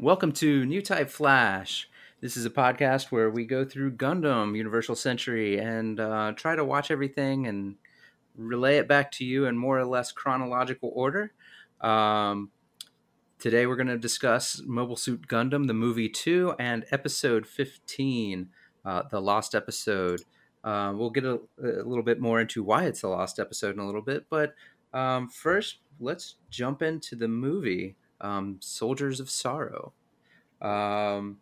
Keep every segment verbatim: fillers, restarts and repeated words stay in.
Welcome to New Type Flash. This is a podcast where we go through Gundam, Universal Century, and uh, try to watch everything and relay it back to you in more or less chronological order. Um, today we're going to discuss Mobile Suit Gundam, the movie two, and episode fifteen, uh, the lost episode. Uh, we'll get a, a little bit more into why it's the lost episode in a little bit, but um, first let's jump into the movie. Um, Soldiers of Sorrow. Um,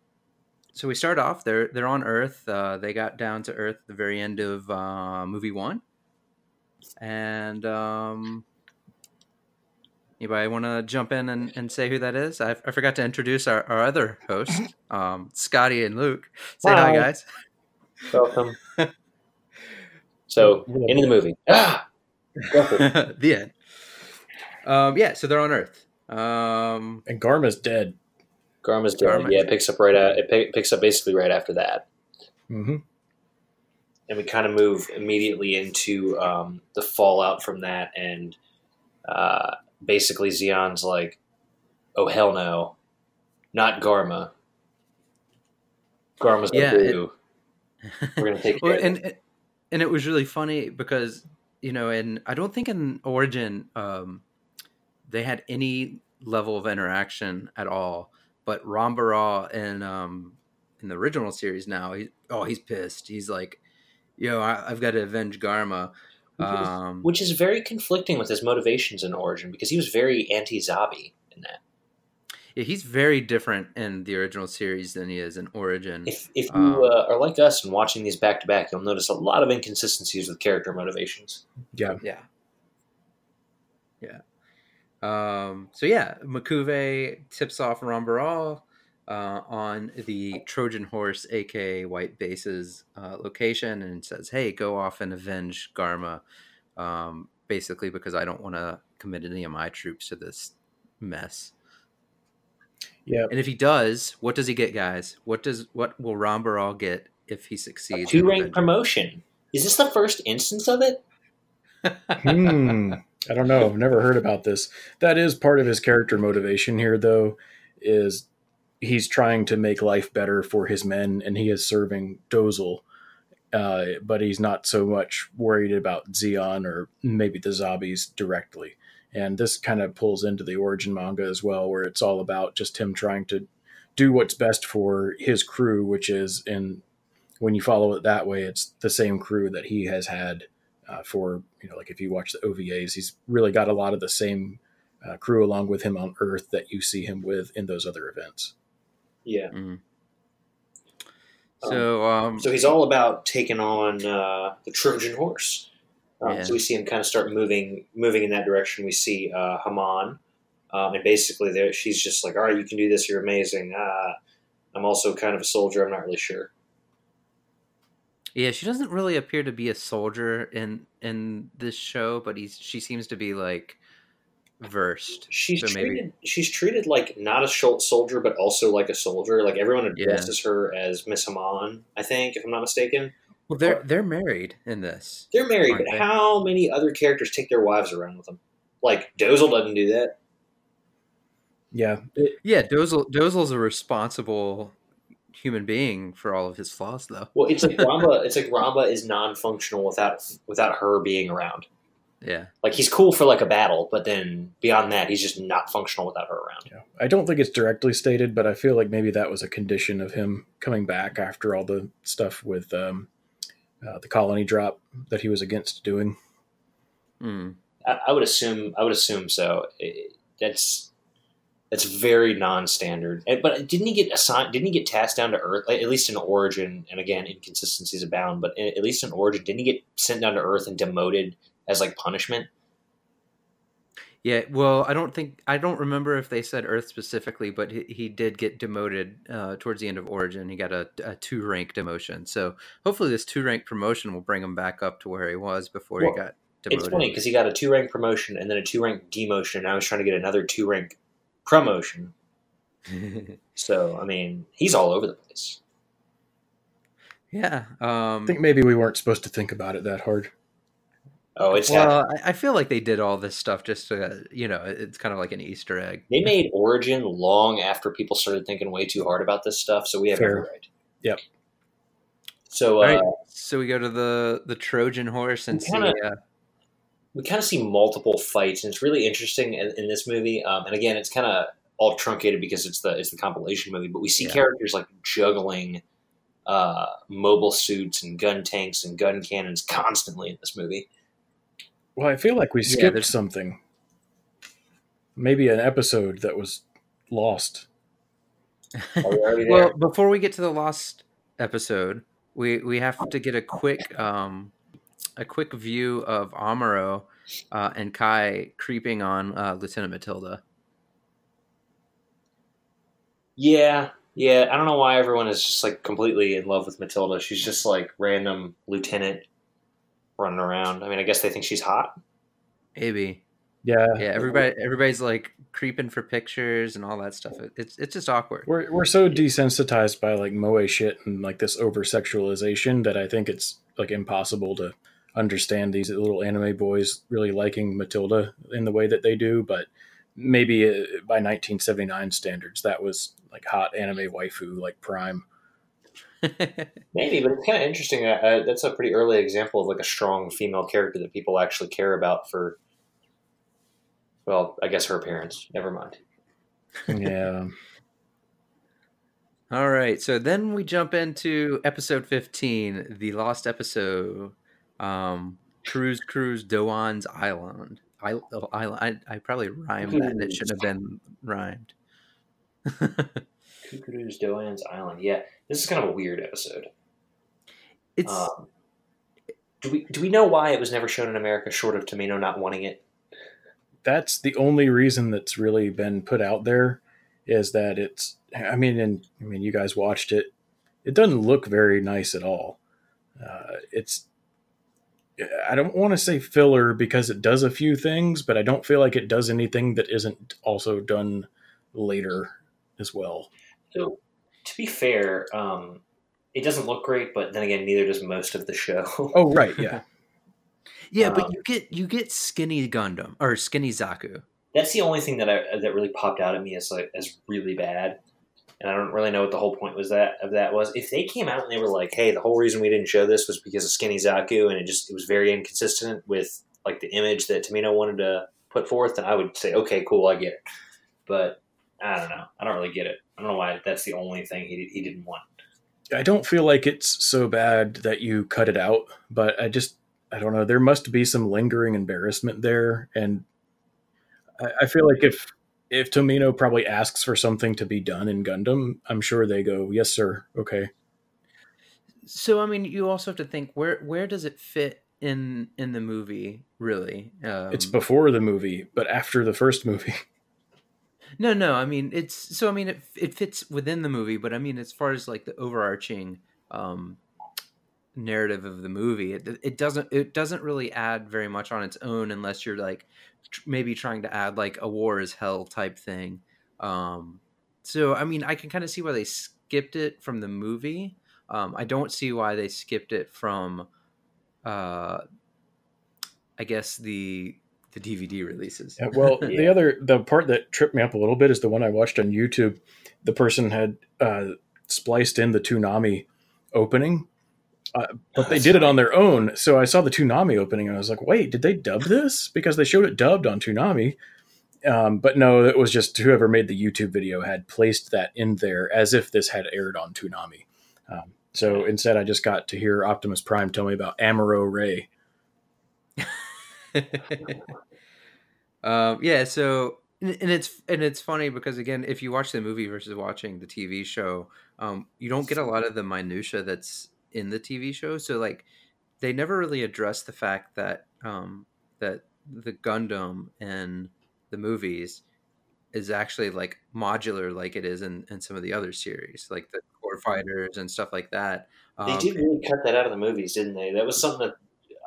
so we start off, they're, they're on Earth. Uh, they got down to Earth at the very end of uh, movie one. And um, anybody want to jump in and, and say who that is? I, I forgot to introduce our, our other hosts, um, Scotty and Luke. Say hi, hi guys. Welcome. So, into the movie. The end. Um, yeah, so they're on Earth. Um, and Garma's dead. Garma's dead. Garma. Yeah, it picks up right out. It pick, picks up basically right after that. Mm-hmm. And we kind of move immediately into um, the fallout from that, and uh, basically Zeon's like, "Oh hell no, not Garma. Garma's yeah, the goo. It... We're gonna take care well, and of it." And it was really funny because you know, and I don't think in Origin. Um, They had any level of interaction at all, but Ramba Ral in um, in the original series now, he, oh, he's pissed. He's like, "Yo, I, I've got to avenge Garma," um, which is very conflicting with his motivations in Origin because he was very anti-Zabi in that. Yeah, he's very different in the original series than he is in Origin. If if you um, uh, are like us and watching these back to back, you'll notice a lot of inconsistencies with character motivations. Yeah, yeah, yeah. Um, so yeah, M'Quve tips off Ramba Ral uh, on the Trojan Horse, aka White Base's uh, location, and says, "Hey, go off and avenge Garma, um, basically because I don't want to commit any of my troops to this mess." Yeah, and if he does, what does he get, guys? What does what will Ramba Ral get if he succeeds? A two rank promotion. Is this the first instance of it? Hmm. I don't know. I've never heard about this. That is part of his character motivation here, though, is he's trying to make life better for his men, and he is serving Dozle, uh, but he's not so much worried about Zeon or maybe the Zabis directly. And this kind of pulls into the Origin manga as well, where it's all about just him trying to do what's best for his crew, which is, in when you follow it that way, it's the same crew that he has had. Uh, for, you know, like if you watch the O V As, he's really got a lot of the same uh, crew along with him on Earth that you see him with in those other events. Yeah. Mm-hmm. So um, um, so he's all about taking on uh, the Trojan Horse. Um, yeah. So we see him kind of start moving moving in that direction. We see uh, Haman, um, and basically there she's just like, "All right, you can do this. You're amazing. Uh, I'm also kind of a soldier. I'm not really sure." Yeah, she doesn't really appear to be a soldier in in this show, but he's she seems to be like versed. She's so treated maybe. she's treated like not a soldier, but also like a soldier. Like everyone addresses yeah. her as Miss Haman, I think, if I'm not mistaken. Well, they're they're married in this. They're married, but they? How many other characters take their wives around with them? Like Dozle doesn't do that. Yeah, yeah. Dozle Dozle's a responsible human being for all of his flaws, though. Well, it's like Ramba. It's like Ramba is non-functional without without her being around. Yeah, like he's cool for like a battle, but then beyond that, he's just not functional without her around. Yeah. I don't think it's directly stated, but I feel like maybe that was a condition of him coming back after all the stuff with um, uh, the colony drop that he was against doing. Mm. I, I would assume. I would assume so. It, that's. That's very non-standard. But didn't he get assigned? Didn't he get tasked down to Earth? At least in Origin, and again, inconsistencies abound. But at least in Origin, didn't he get sent down to Earth and demoted as like punishment? Yeah. Well, I don't think I don't remember if they said Earth specifically, but he, he did get demoted uh, towards the end of Origin. He got a, a two rank demotion. So hopefully, this two rank promotion will bring him back up to where he was before well, he got demoted. It's funny because he got a two rank promotion and then a two rank demotion. And I was trying to get another two rank promotion. So, I mean, he's all over the place. Yeah. Um, I think maybe we weren't supposed to think about it that hard. Oh, it's well. Happening. I feel like they did all this stuff just to, you know, it's kind of like an Easter egg. They made Origin long after people started thinking way too hard about this stuff, so we have every right. Yep. So, uh, right. so we go to the the Trojan Horse and kinda, see. Uh, we kind of see multiple fights, and it's really interesting in, in this movie. Um, and again, it's kind of all truncated because it's the it's the compilation movie. But we see yeah. characters like juggling uh, mobile suits and gun tanks and gun cannons constantly in this movie. Well, I feel like we skipped yeah, there's... something. Maybe an episode that was lost. Well, before we get to the lost episode, we, we have to get a quick um, a quick view of Amuro uh, and Kai creeping on uh, Lieutenant Matilda. Yeah, yeah. I don't know why everyone is just like completely in love with Matilda. She's just like random lieutenant running around. I mean, I guess they think she's hot. Maybe. Yeah. Yeah. Everybody, everybody's like creeping for pictures and all that stuff. It's it's just awkward. We're we're so desensitized by like moe shit and like this over sexualization that I think it's like impossible to understand these little anime boys really liking Matilda in the way that they do. But maybe by nineteen seventy-nine standards, that was like hot anime waifu, like prime. Maybe, but it's kind of interesting. Uh, that's a pretty early example of like a strong female character that people actually care about for, well, I guess her appearance. Never mind. Yeah. All right. So then we jump into episode fifteen, the lost episode, um, Cruise Cruise Doan's Island. I, I, I probably rhymed that. It shouldn't have been rhymed. Kukuru's Doan's Island. Yeah, this is kind of a weird episode. It's. Um, do we do we know why it was never shown in America, short of Tomino not wanting it? That's the only reason that's really been put out there, is that it's. I mean, and I mean, you guys watched it. It doesn't look very nice at all. Uh, it's. I don't want to say filler because it does a few things, but I don't feel like it does anything that isn't also done later as well. So, to be fair, um, it doesn't look great, but then again, neither does most of the show. Oh, right, yeah, yeah. Um, but you get you get skinny Gundam or skinny Zaku. That's the only thing that I that really popped out at me as like as really bad, and I don't really know what the whole point was that of that was. If they came out and they were like, "Hey, the whole reason we didn't show this was because of skinny Zaku," and it just it was very inconsistent with like the image that Tomino wanted to put forth, then I would say, "Okay, cool, I get it." But I don't know. I don't really get it. I don't know why that's the only thing he he didn't want. I don't feel like it's so bad that you cut it out, but I just, I don't know. There must be some lingering embarrassment there. And I, I feel like if, if Tomino probably asks for something to be done in Gundam, I'm sure they go, yes, sir. Okay. So, I mean, you also have to think where, where does it fit in, in the movie? Really? Um, it's before the movie, but after the first movie. No, no. I mean, it's so. I mean, it it fits within the movie, but I mean, as far as like the overarching um, narrative of the movie, it, it doesn't it doesn't really add very much on its own, unless you're like tr- maybe trying to add like a war is hell type thing. Um, so, I mean, I can kind of see why they skipped it from the movie. Um, I don't see why they skipped it from, uh, I guess the. the D V D releases. Yeah, well, yeah. the other, the part that tripped me up a little bit is the one I watched on YouTube. The person had uh, spliced in the Toonami opening, uh, but oh, they did funny. It on their own. So I saw the Toonami opening and I was like, wait, did they dub this? Because they showed it dubbed on Toonami. Um, but no, it was just whoever made the YouTube video had placed that in there as if this had aired on Toonami. Um, so yeah. Instead I just got to hear Optimus Prime tell me about Amuro Ray. um yeah so and, and it's and it's funny because again, if you watch the movie versus watching the T V show, um you don't get a lot of the minutia that's in the T V show. So like they never really address the fact that um that the Gundam in the movies is actually like modular, like it is in, in some of the other series, like the Core Fighters and stuff like that. Um, they did really cut that out of the movies, didn't they? That was something that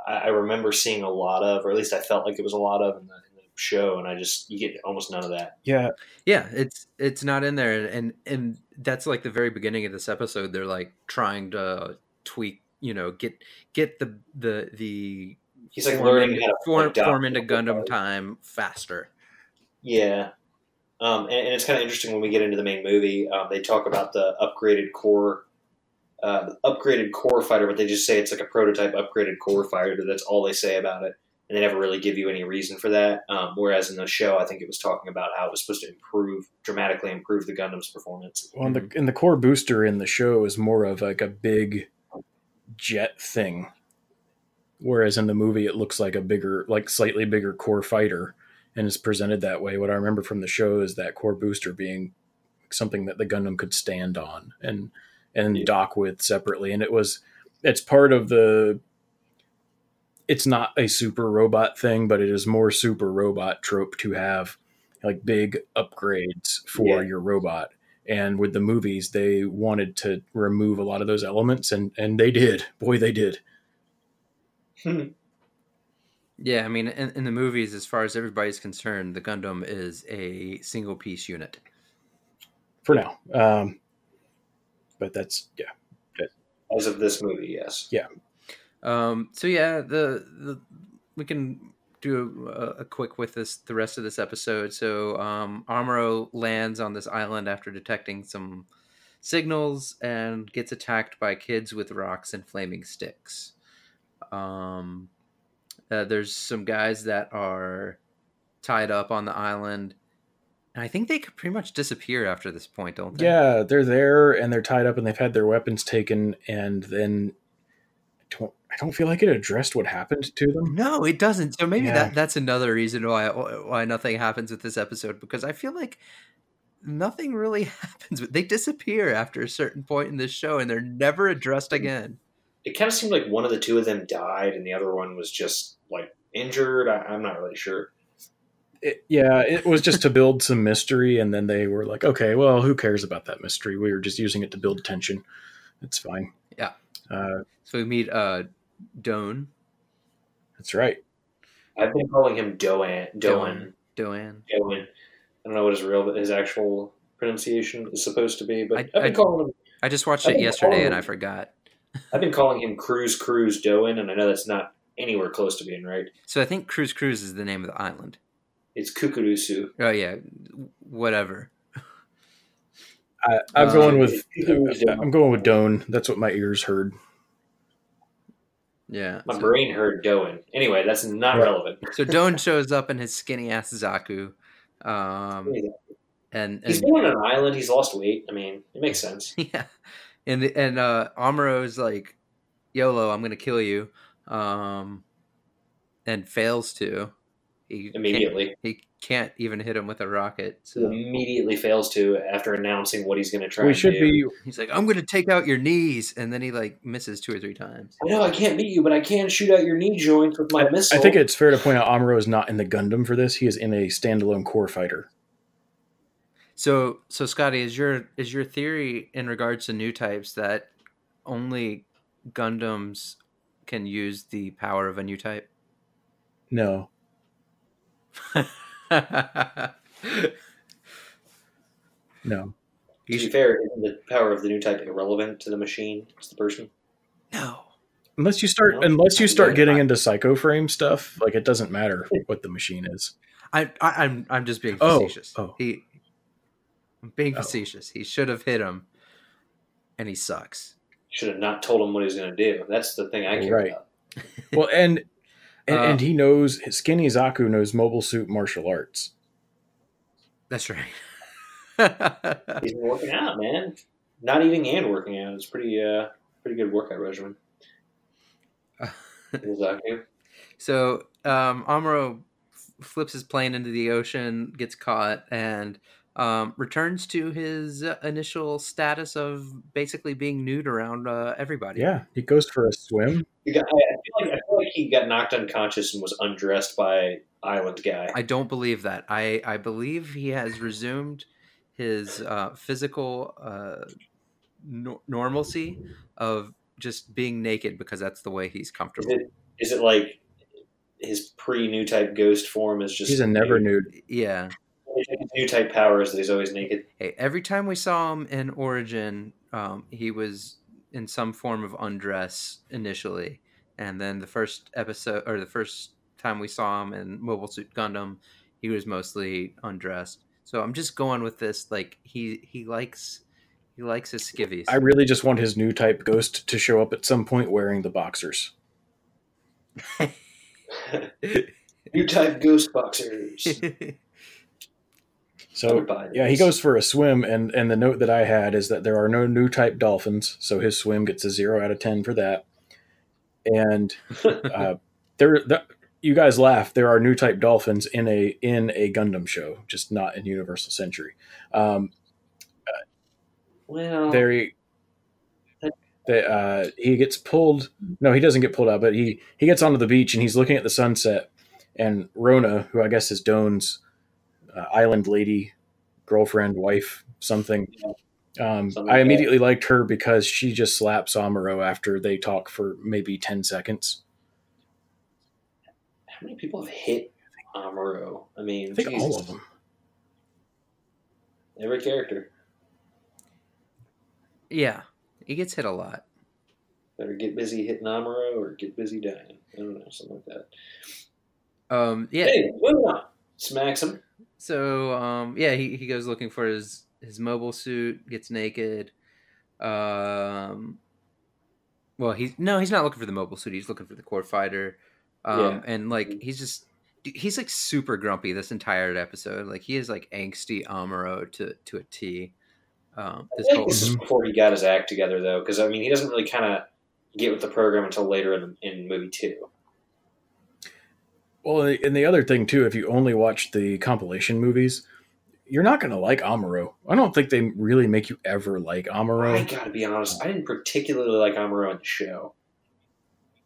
I remember seeing a lot of, or at least I felt like it was a lot of in the, in the show, and I just you get almost none of that. Yeah, yeah, it's it's not in there, and and that's like the very beginning of this episode. They're like trying to tweak, you know, get get the the the he's like learning how to form, form into Gundam time faster. Yeah. Um, and, and it's kind of interesting when we get into the main movie. Um, they talk about the upgraded core, uh, upgraded core fighter, but they just say it's like a prototype upgraded core fighter. That's all they say about it, and they never really give you any reason for that. Um, whereas in the show, I think it was talking about how it was supposed to improve, dramatically improve the Gundam's performance. Well, and the, and the core booster in the show is more of like a big jet thing, whereas in the movie it looks like a bigger, like slightly bigger core fighter. And it's presented that way. What I remember from the show is that core booster being something that the Gundam could stand on and and yeah. dock with separately. And it was, it's part of the, it's not a super robot thing, but it is more super robot trope to have like big upgrades for yeah. your robot. And with the movies, they wanted to remove a lot of those elements, and and they did. Boy, they did. Hmm. Yeah, I mean, in, in the movies, as far as everybody's concerned, the Gundam is a single-piece unit. For now. Um, but that's, yeah. As of this movie, yes. Yeah. Um, so, yeah, the, the we can do a, a quick with this the rest of this episode. So, um, Amuro lands on this island after detecting some signals and gets attacked by kids with rocks and flaming sticks. Um... Uh, there's some guys that are tied up on the island. And I think they could pretty much disappear after this point, don't they? Yeah, they're there and they're tied up and they've had their weapons taken. And then I don't, I don't feel like it addressed what happened to them. No, it doesn't. So maybe yeah. that, that's another reason why why nothing happens with this episode, because I feel like nothing really happens. They disappear after a certain point in this show and they're never addressed again. It kind of seemed like one of the two of them died and the other one was just like injured. I, I'm not really sure. It, yeah, it was just to build some mystery. And then they were like, okay, well, who cares about that mystery? We were just using it to build tension. It's fine. Yeah. Uh, so we meet uh, Doan. That's right. I've been calling him Doan. Doan. Doan. Doan. I don't know what his real, his actual pronunciation is supposed to be, but I, I've been I, calling him. I just watched it yesterday and I forgot. I've been calling him Cruz Cruz Doan, and I know that's not anywhere close to being right. So I think Cruz Cruz is the name of the island. It's Kukurusu. Oh, yeah. Whatever. I, I'm uh, going with I'm going with Doan. That's what my ears heard. Yeah. My so, brain heard Doan. Anyway, that's not right. relevant. So Doan shows up in his skinny-ass Zaku. Um, and, and, he's going on an island. He's lost weight. I mean, it makes sense. Yeah. And the, and uh, Amuro's like, YOLO, I'm gonna kill you, um, and fails to. He immediately can't, he can't even hit him with a rocket. So he immediately fails to after announcing what he's gonna try. We should do. be. He's like, I'm gonna take out your knees, and then he like misses two or three times. I know I can't beat you, but I can shoot out your knee joints with my I, missile. I think it's fair to point out Amuro is not in the Gundam for this. He is in a standalone core fighter. So, so Scotty, is your is your theory in regards to new types that only Gundams can use the power of a new type? No. No. To be fair, isn't the power of the new type irrelevant to the machine, to the person? No. Unless you start, no, unless you start getting into Psycho Frame stuff, like it doesn't matter what the machine is. I, I I'm I'm just being facetious. Oh. oh. He. I'm being facetious. Oh. He should have hit him, and he sucks. Should have not told him what he was going to do. That's the thing I care right. about. Well, and and, um, and he knows, Skinny Zaku knows Mobile Suit martial arts. That's right. He's been working out, man. Not eating and working out. It's pretty uh pretty good workout regimen. Uh, Zaku. So um, Amuro flips his plane into the ocean, gets caught, and. Um, returns to his initial status of basically being nude around uh, everybody. Yeah, he goes for a swim. He got, I, feel like, I feel like he got knocked unconscious and was undressed by Island Guy. I don't believe that. I, I believe he has resumed his uh, physical uh, no- normalcy of just being naked because that's the way he's comfortable. Is it, is it like his pre-new type ghost form is just... He's a never nude. Yeah. New type powers that he's always naked. Hey, every time we saw him in Origin, um, he was in some form of undress initially, And then the first episode, or the first time we saw him in Mobile Suit Gundam, he was mostly undressed. So I'm just going with this. Like he he likes he likes his skivvies. I really just want his new type Ghost to show up at some point wearing the boxers. New type Ghost boxers. So yeah, he goes for a swim, and and the note that I had is that there are no new type dolphins, so his swim gets a zero out of ten for that. And uh, there, the, you guys laugh. There are new type dolphins in a in a Gundam show, just not in Universal Century. Um, well, there, they, uh, he gets pulled. No, he doesn't get pulled out, but he he gets onto the beach and he's looking at the sunset. And Rona, who I guess is Doan's uh, island lady, girlfriend, wife, something. Yeah. Um, Something I immediately like liked her because she just slaps Amuro after they talk for maybe ten seconds. How many people have hit Amuro? I mean, I think all of them. Every character. Yeah, he gets hit a lot. Better get busy hitting Amuro or get busy dying. I don't know, something like that. Um, yeah. Hey, well, smacks him. So, um, yeah, he, he goes looking for his... his mobile suit, gets naked. Um, well, he's no, he's not looking for the mobile suit. He's looking for the Core Fighter. Um, yeah. And like, he's just, he's like super grumpy this entire episode. Like he is like angsty Amuro to, to a T. Um, this, I think whole... this is before he got his act together though. Cause I mean, he doesn't really kind of get with the program until later in, in movie two. Well, and the other thing too, if you only watch the compilation movies, you're not going to like Amuro. I don't think they really make you ever like Amuro. I got to be honest. I didn't particularly like Amuro in the show.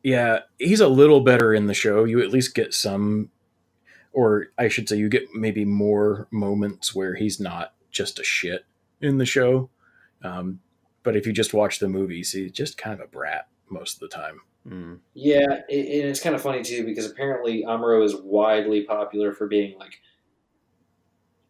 Yeah, he's a little better in the show. You at least get some, or I should say you get maybe more moments where he's not just a shit in the show. Um, but if you just watch the movies, he's just kind of a brat most of the time. Mm. Yeah, and it's kind of funny too, because apparently Amuro is widely popular for being like,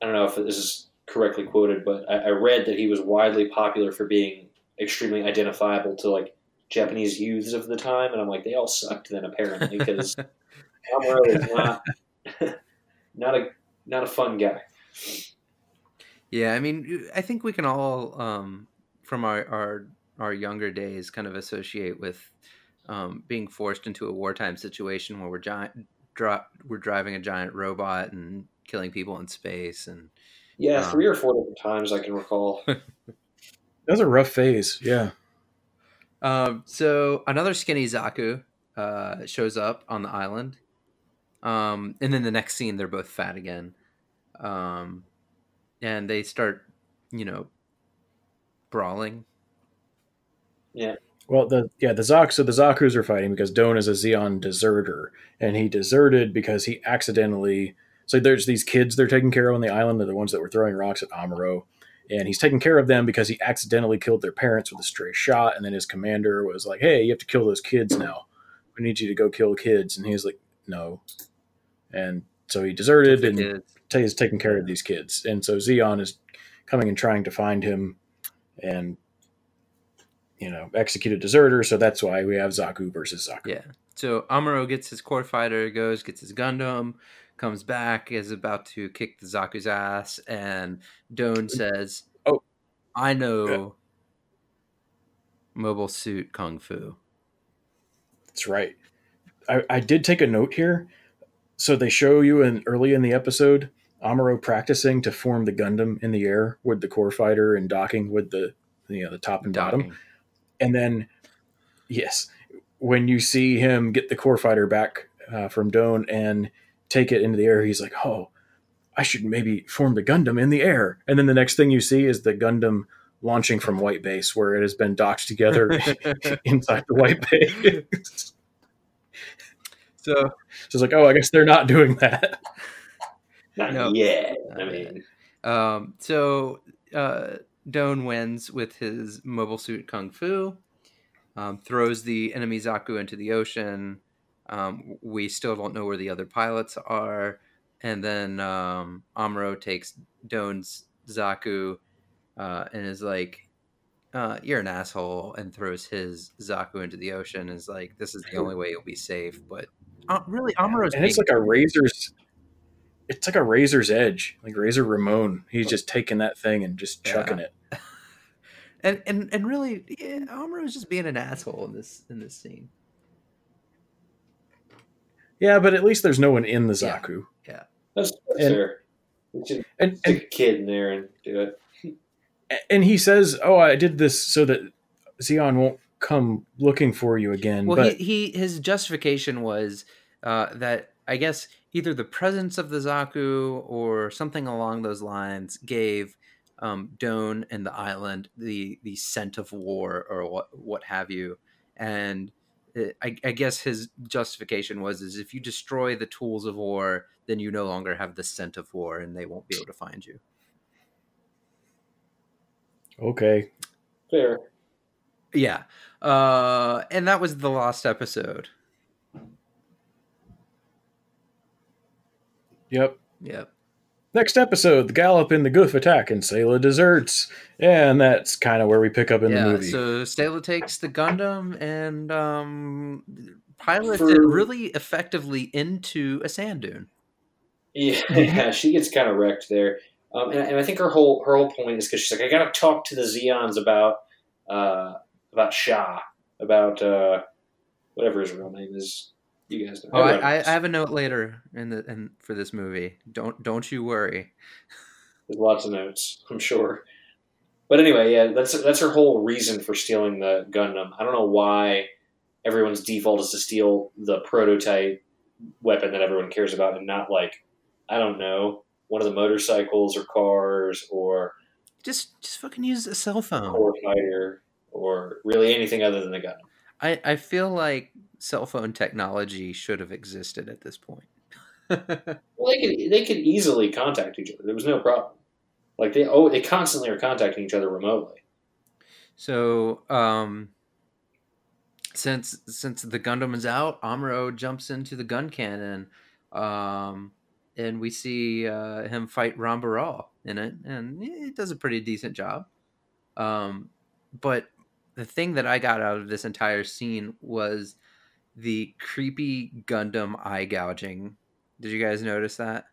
I don't know if this is correctly quoted, but I, I read that he was widely popular for being extremely identifiable to like Japanese youths of the time. And I'm like, they all sucked then apparently, because Amuro is not, not a, not a fun guy. Yeah. I mean, I think we can all, um, from our, our, our younger days kind of associate with, um, being forced into a wartime situation where we're giant, dro- we're driving a giant robot and killing people in space. And yeah, um, three or four different times I can recall. That was a rough phase. Yeah. Um, so another skinny Zaku uh, shows up on the island. Um, and then the next scene, they're both fat again. Um, and they start, you know, brawling. Yeah. Well, the yeah the Zaku so the Zakus are fighting because Doan is a Zeon deserter, and he deserted because he accidentally. So there's these kids they're taking care of on the island. They're the ones that were throwing rocks at Amuro. And he's taking care of them because he accidentally killed their parents with a stray shot. And then his commander was like, hey, you have to kill those kids now. We need you to go kill kids. And he's like, no. And so he deserted and he's taking care of these kids. And so Zeon is coming and trying to find him and, you know, execute a deserter. So that's why we have Zaku versus Zaku. Yeah. So Amuro gets his Core Fighter, goes, gets his Gundam, comes back, is about to kick the Zaku's ass, and Doan says, "Oh, I know yeah. mobile suit kung fu." That's right. I, I did take a note here. So they show you in early in the episode, Amuro practicing to form the Gundam in the air with the Core Fighter and docking with the you know the top and docking. bottom, and then yes, when you see him get the Core Fighter back uh, from Doan and take it into the air, he's like, oh, I should maybe form the Gundam in the air. And then the next thing you see is the Gundam launching from White Base, where it has been docked together inside the White Base. So, so it's like, oh, I guess they're not doing that. Not no. yet. I mean, um, so uh, Doan wins with his mobile suit kung fu, um, throws the enemy Zaku into the ocean. Um, we still don't know where the other pilots are. And then um, Amuro takes Doan's Zaku uh, and is like, uh, you're an asshole, and throws his Zaku into the ocean. Is like, this is the only way you'll be safe. But uh, really, Amuro's and it's like a razor's. It's like a razor's edge, like Razor Ramon. He's just taking that thing and just chucking yeah. it. and and and really, yeah, Amuro's just being an asshole in this in this scene. Yeah, but at least there's no one in the Zaku. Yeah, yeah. that's, that's and, fair. Just, and, just and, a kid in there and do it. And he says, "Oh, I did this so that Zeon won't come looking for you again." Well, but... he, he his justification was uh, that I guess either the presence of the Zaku or something along those lines gave um, Doan and the island the the scent of war or what what have you. And it, I, I guess his justification was is if you destroy the tools of war, then you no longer have the scent of war, and they won't be able to find you. Okay. Fair. Yeah. Uh, and that was the last episode. Yep. Yep. Next episode, the Gallop and the Gouf attack and Sayla deserts. And that's kind of where we pick up in yeah, the movie. So Sayla takes the Gundam and um, pilots For... it really effectively into a sand dune. Yeah, yeah she gets kind of wrecked there. Um, and, and I think her whole her whole point is because she's like, I gotta talk to the Zeons about uh, about Shah, about uh, whatever his real name is. You guys know. Oh, I, I, I have a note later in the in, for this movie. Don't don't you worry. There's lots of notes, I'm sure. But anyway, yeah, that's that's her whole reason for stealing the Gundam. I don't know why everyone's default is to steal the prototype weapon that everyone cares about, and not like I don't know. One of the motorcycles or cars or... Just just fucking use a cell phone. Core Fighter or really anything other than a gun. I, I feel like cell phone technology should have existed at this point. Well, they could, they could easily contact each other. There was no problem. Like they oh, they constantly are contacting each other remotely. So um, since since the Gundam is out, Amuro jumps into the gun cannon... Um, And we see uh, him fight Ramba Ral in it, and he does a pretty decent job. Um, but the thing that I got out of this entire scene was the creepy Gundam eye gouging. Did you guys notice that?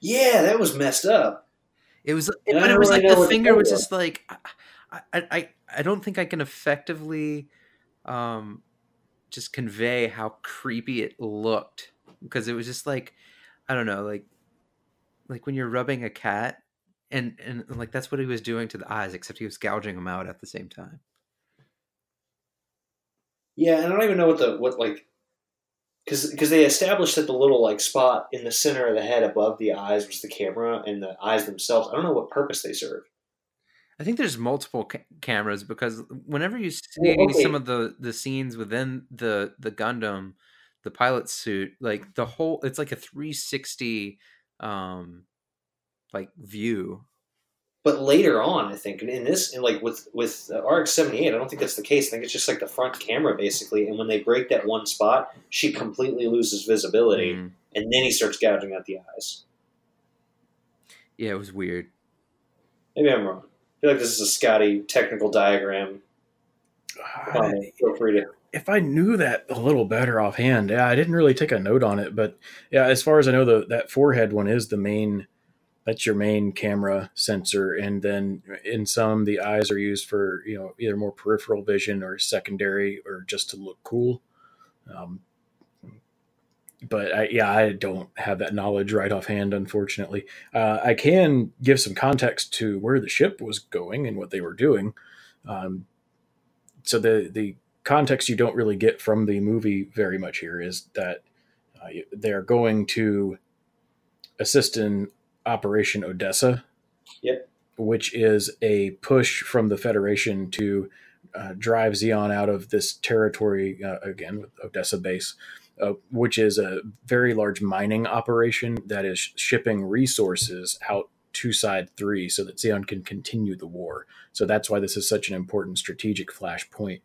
Yeah, that was messed up. It was, and but it was really like the finger was just like, I, I, I don't think I can effectively um, just convey how creepy it looked because it was just like. I don't know, like, like when you're rubbing a cat, and, and like that's what he was doing to the eyes, except he was gouging them out at the same time. Yeah, and I don't even know what the what like, because because they established that the little like spot in the center of the head above the eyes was the camera, and the eyes themselves. I don't know what purpose they serve. I think there's multiple ca- cameras because whenever you see well, okay. some of the, the scenes within the the Gundam. The pilot suit, like the whole, it's like a three sixty, um, like view. But later on, I think in this, and like with with R X seventy-eight, I don't think that's the case. I think it's just like the front camera basically. And when they break that one spot, she completely loses visibility, mm-hmm. and then he starts gouging out the eyes. Yeah, it was weird. Maybe I'm wrong. I feel like this is a Scotty technical diagram. Uh, feel free to. If I knew that a little better offhand, yeah, I didn't really take a note on it, but yeah, as far as I know, the that forehead one is the main, that's your main camera sensor, and then in some the eyes are used for you know either more peripheral vision or secondary or just to look cool. Um, but I, yeah, I don't have that knowledge right offhand, unfortunately. Uh, I can give some context to where the ship was going and what they were doing. Um, so the the. Context you don't really get from the movie very much here is that uh, they're going to assist in Operation Odessa, yep. which is a push from the Federation to uh, drive Zeon out of this territory, uh, again, with Odessa base, uh, which is a very large mining operation that is shipping resources out to Side three so that Zeon can continue the war. So that's why this is such an important strategic flashpoint.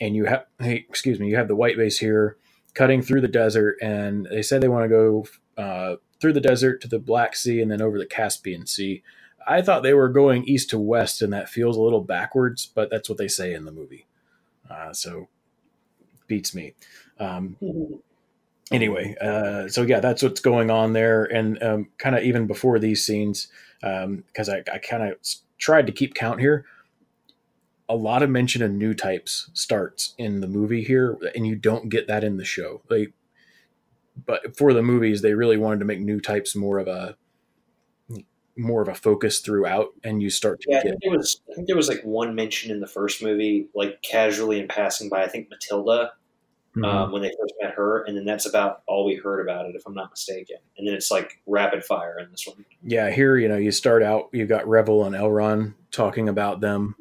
And you have, hey, excuse me, you have the White Base here cutting through the desert, and they said they want to go uh, through the desert to the Black Sea and then over the Caspian Sea. I thought they were going east to west, and that feels a little backwards, but that's what they say in the movie. Uh, so beats me. Um, anyway, uh, so yeah, that's what's going on there. And um, kind of even before these scenes, um, because I, I kind of tried to keep count here, a lot of mention of new types starts in the movie here, and you don't get that in the show. Like, but for the movies, they really wanted to make new types more of a more of a focus throughout, and you start to yeah, get. I think, it was, I think there was like one mention in the first movie, like casually in passing by, I think Matilda, mm-hmm. um, when they first met her, and then that's about all we heard about it, if I'm not mistaken. And then it's like rapid fire in this one. Yeah, here, you know, you start out, you've got Revil and Elron talking about them,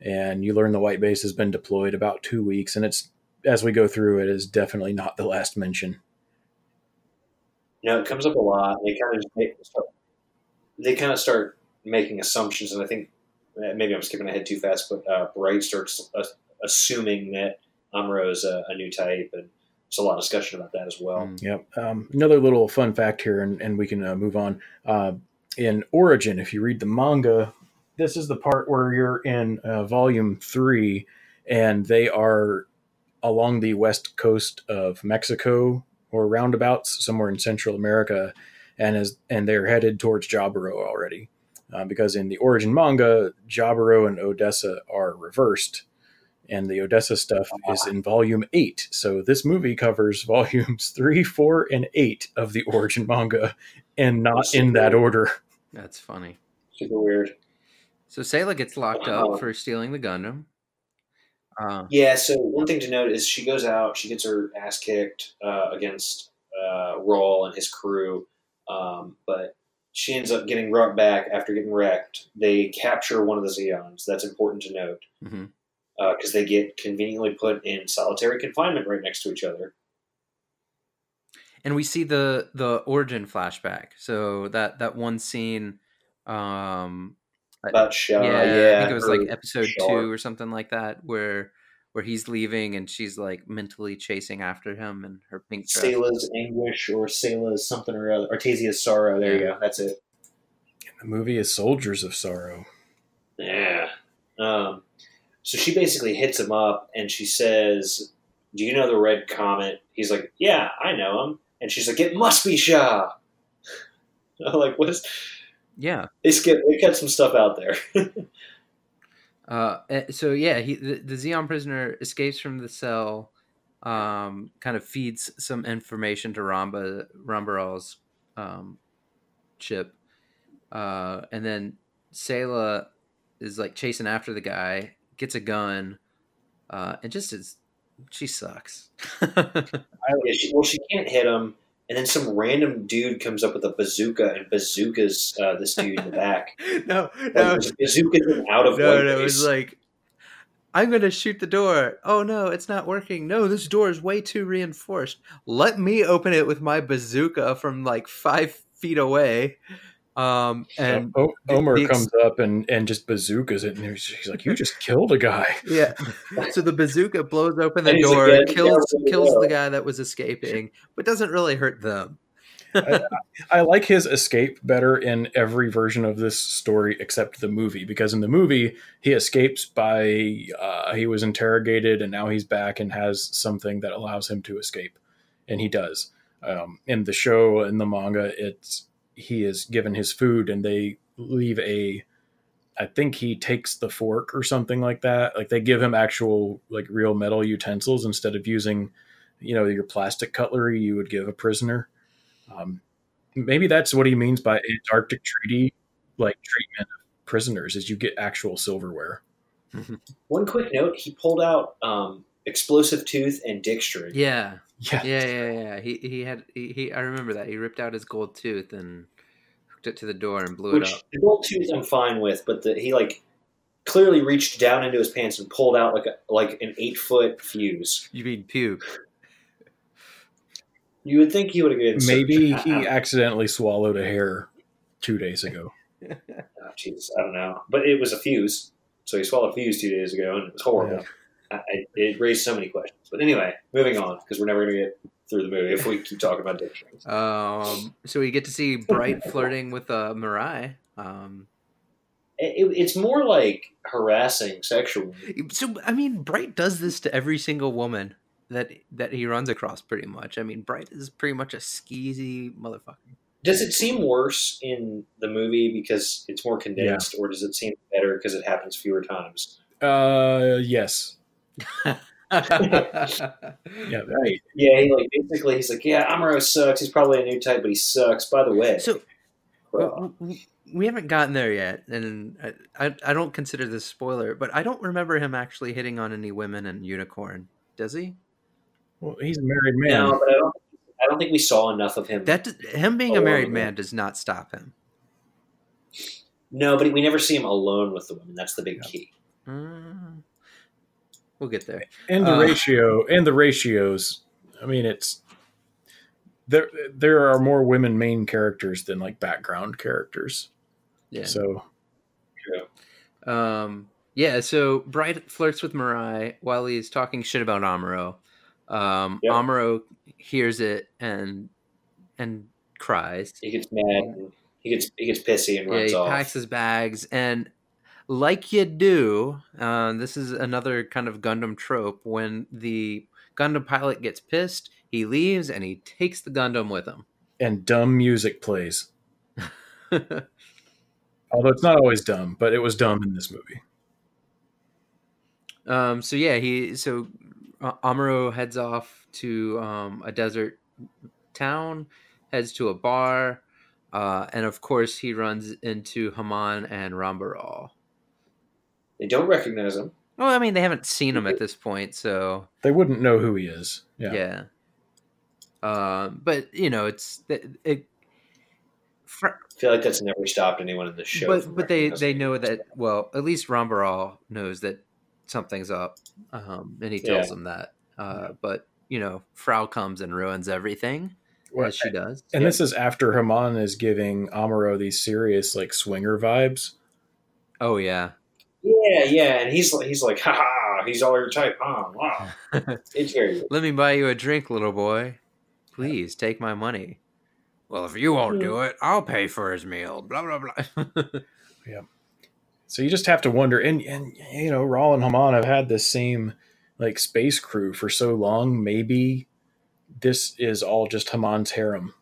and you learn the White Base has been deployed about two weeks, and it's, as we go through, it is definitely not the last mention. No, it comes up a lot. They kind of just make, they kind of start making assumptions, and I think maybe I'm skipping ahead too fast, but uh, Bright starts uh, assuming that Amuro is a, a new type, and there's a lot of discussion about that as well. Mm, yep. Um, another little fun fact here, and, and we can uh, move on. Uh, in Origin, if you read the manga, this is the part where you're in uh, Volume three, and they are along the west coast of Mexico, or roundabouts somewhere in Central America, and as and they're headed towards Jaburo already, uh, because in the Origin manga, Jaburo and Odessa are reversed, and the Odessa stuff uh-huh. is in Volume eight. So this movie covers Volumes three, four, and eight of the Origin manga, and not That's in that weird. order. That's funny. Super weird. So Sayla gets locked wow. up for stealing the Gundam. Uh, yeah, so one thing to note is she goes out, she gets her ass kicked uh, against uh, Rawl and his crew, um, but she ends up getting brought back after getting wrecked. They capture one of the Zeons. That's important to note because mm-hmm. uh, they get conveniently put in solitary confinement right next to each other. And we see the, the Origin flashback. So that, that one scene... Um, About Shaw, yeah, yeah, I think it was like episode Shaw. two or something like that, where where he's leaving and she's like mentally chasing after him and her pink dress. Sayla's Anguish or Sayla's something or other. Artesia's Sorrow. There yeah. you go. That's it. And the movie is Soldiers of Sorrow. Yeah. Um, so she basically hits him up and she says, "Do you know the Red Comet?" He's like, "Yeah, I know him." And she's like, "It must be Shaw." I'm like, what is... Yeah, they skip. They cut some stuff out there. uh, so yeah, he the, the Zeon prisoner escapes from the cell. Um, kind of feeds some information to Ramba Ramba Ral's um, chip, uh, and then Sayla is like chasing after the guy, gets a gun, uh, and just is she sucks. I, well, she can't hit him. And then some random dude comes up with a bazooka and bazookas uh, this dude in the back. no, no. Like, bazookas out of no, one no, it was like, I'm going to shoot the door. Oh, no, it's not working. No, this door is way too reinforced. Let me open it with my bazooka from like five feet away. Um, and yeah, o- Omar the, the ex- comes up and, and just bazookas it. And he's like, you just killed a guy. Yeah. So the bazooka blows open the door, like, yeah, kills yeah, kills yeah. the guy that was escaping, but doesn't really hurt them. I, I like his escape better in every version of this story except the movie, because in the movie he escapes by, uh, he was interrogated and now he's back and has something that allows him to escape. And he does. Um, in the show, in the manga, it's, he is given his food and they leave a, I think he takes the fork or something like that. Like they give him actual like real metal utensils instead of using, you know, your plastic cutlery you would give a prisoner. Um, maybe that's what he means by Antarctic Treaty, like treatment of prisoners is you get actual silverware. Mm-hmm. One quick note. He pulled out, um, Explosive Tooth and Dexter. Yeah. Yeah. yeah, yeah, yeah. He he had he, he. I remember that he ripped out his gold tooth and hooked it to the door and blew Which, it up. The gold tooth I'm fine with, but the, he like clearly reached down into his pants and pulled out like a, like an eight foot fuse. You mean puke? You would think he would have gotten. Maybe he out. accidentally swallowed a hair two days ago. Oh, jeez, I don't know, but it was a fuse, so he swallowed a fuse two days ago, and it was horrible. Yeah. I, it raised so many questions. But anyway, moving on, because we're never going to get through the movie if we keep talking about dick strings. Um, so we get to see Bright flirting with uh, Mirai. Um, It, it's more like harassing sexual. So, I mean, Bright does this to every single woman that that he runs across, pretty much. I mean, Bright is pretty much a skeezy motherfucker. Does it seem worse in the movie because it's more condensed, yeah. or does it seem better because it happens fewer times? Uh, yes. Yeah, right. Yeah, he like basically he's like, yeah, Amuro sucks. He's probably a new type, but he sucks. By the way, so well, we haven't gotten there yet, and I, I I don't consider this spoiler, but I don't remember him actually hitting on any women in Unicorn. Does he? Well, he's a married man. No, but I don't. I don't think we saw enough of him. That him being a married man does not stop him. No, but we never see him alone with the women. That's the big yeah. key. Mm. We'll get there. And the uh, ratio, and the ratios. I mean, it's there. There are more women main characters than like background characters. Yeah. So. Yeah. Um. Yeah. So Bright flirts with Mirai while he's talking shit about Amuro. Um, yep. Amuro hears it and and cries. He gets mad. He gets he gets pissy and runs yeah, off. He packs his bags and, like you do, uh, this is another kind of Gundam trope. When the Gundam pilot gets pissed, he leaves and he takes the Gundam with him. And dumb music plays. Although it's not always dumb, but it was dumb in this movie. Um. So yeah, he so. Uh, Amuro heads off to um, a desert town, heads to a bar, uh, and of course he runs into Haman and Ramba Ral. They don't recognize him. Well, I mean, they haven't seen him at this point, so... They wouldn't know who he is. Yeah. yeah. Uh, but, you know, it's... It, it, fr- I feel like that's never stopped anyone in the show. But, but they, they know that, well, at least Ramba Ral knows that something's up, um, and he tells yeah. him that. Uh, but you know, Frau comes and ruins everything, well, as she does. And yeah. this is after Haman is giving Amuro these serious like swinger vibes. Oh yeah, yeah, yeah. And he's he's like, ha ha, he's all your type, huh? Wow. It's very good. Let me buy you a drink, little boy. Please take my money. Well, if you won't do it, I'll pay for his meal. Blah blah blah. yeah. So you just have to wonder, and, and you know, Ral and Haman have had this same like space crew for so long. Maybe this is all just Haman's harem.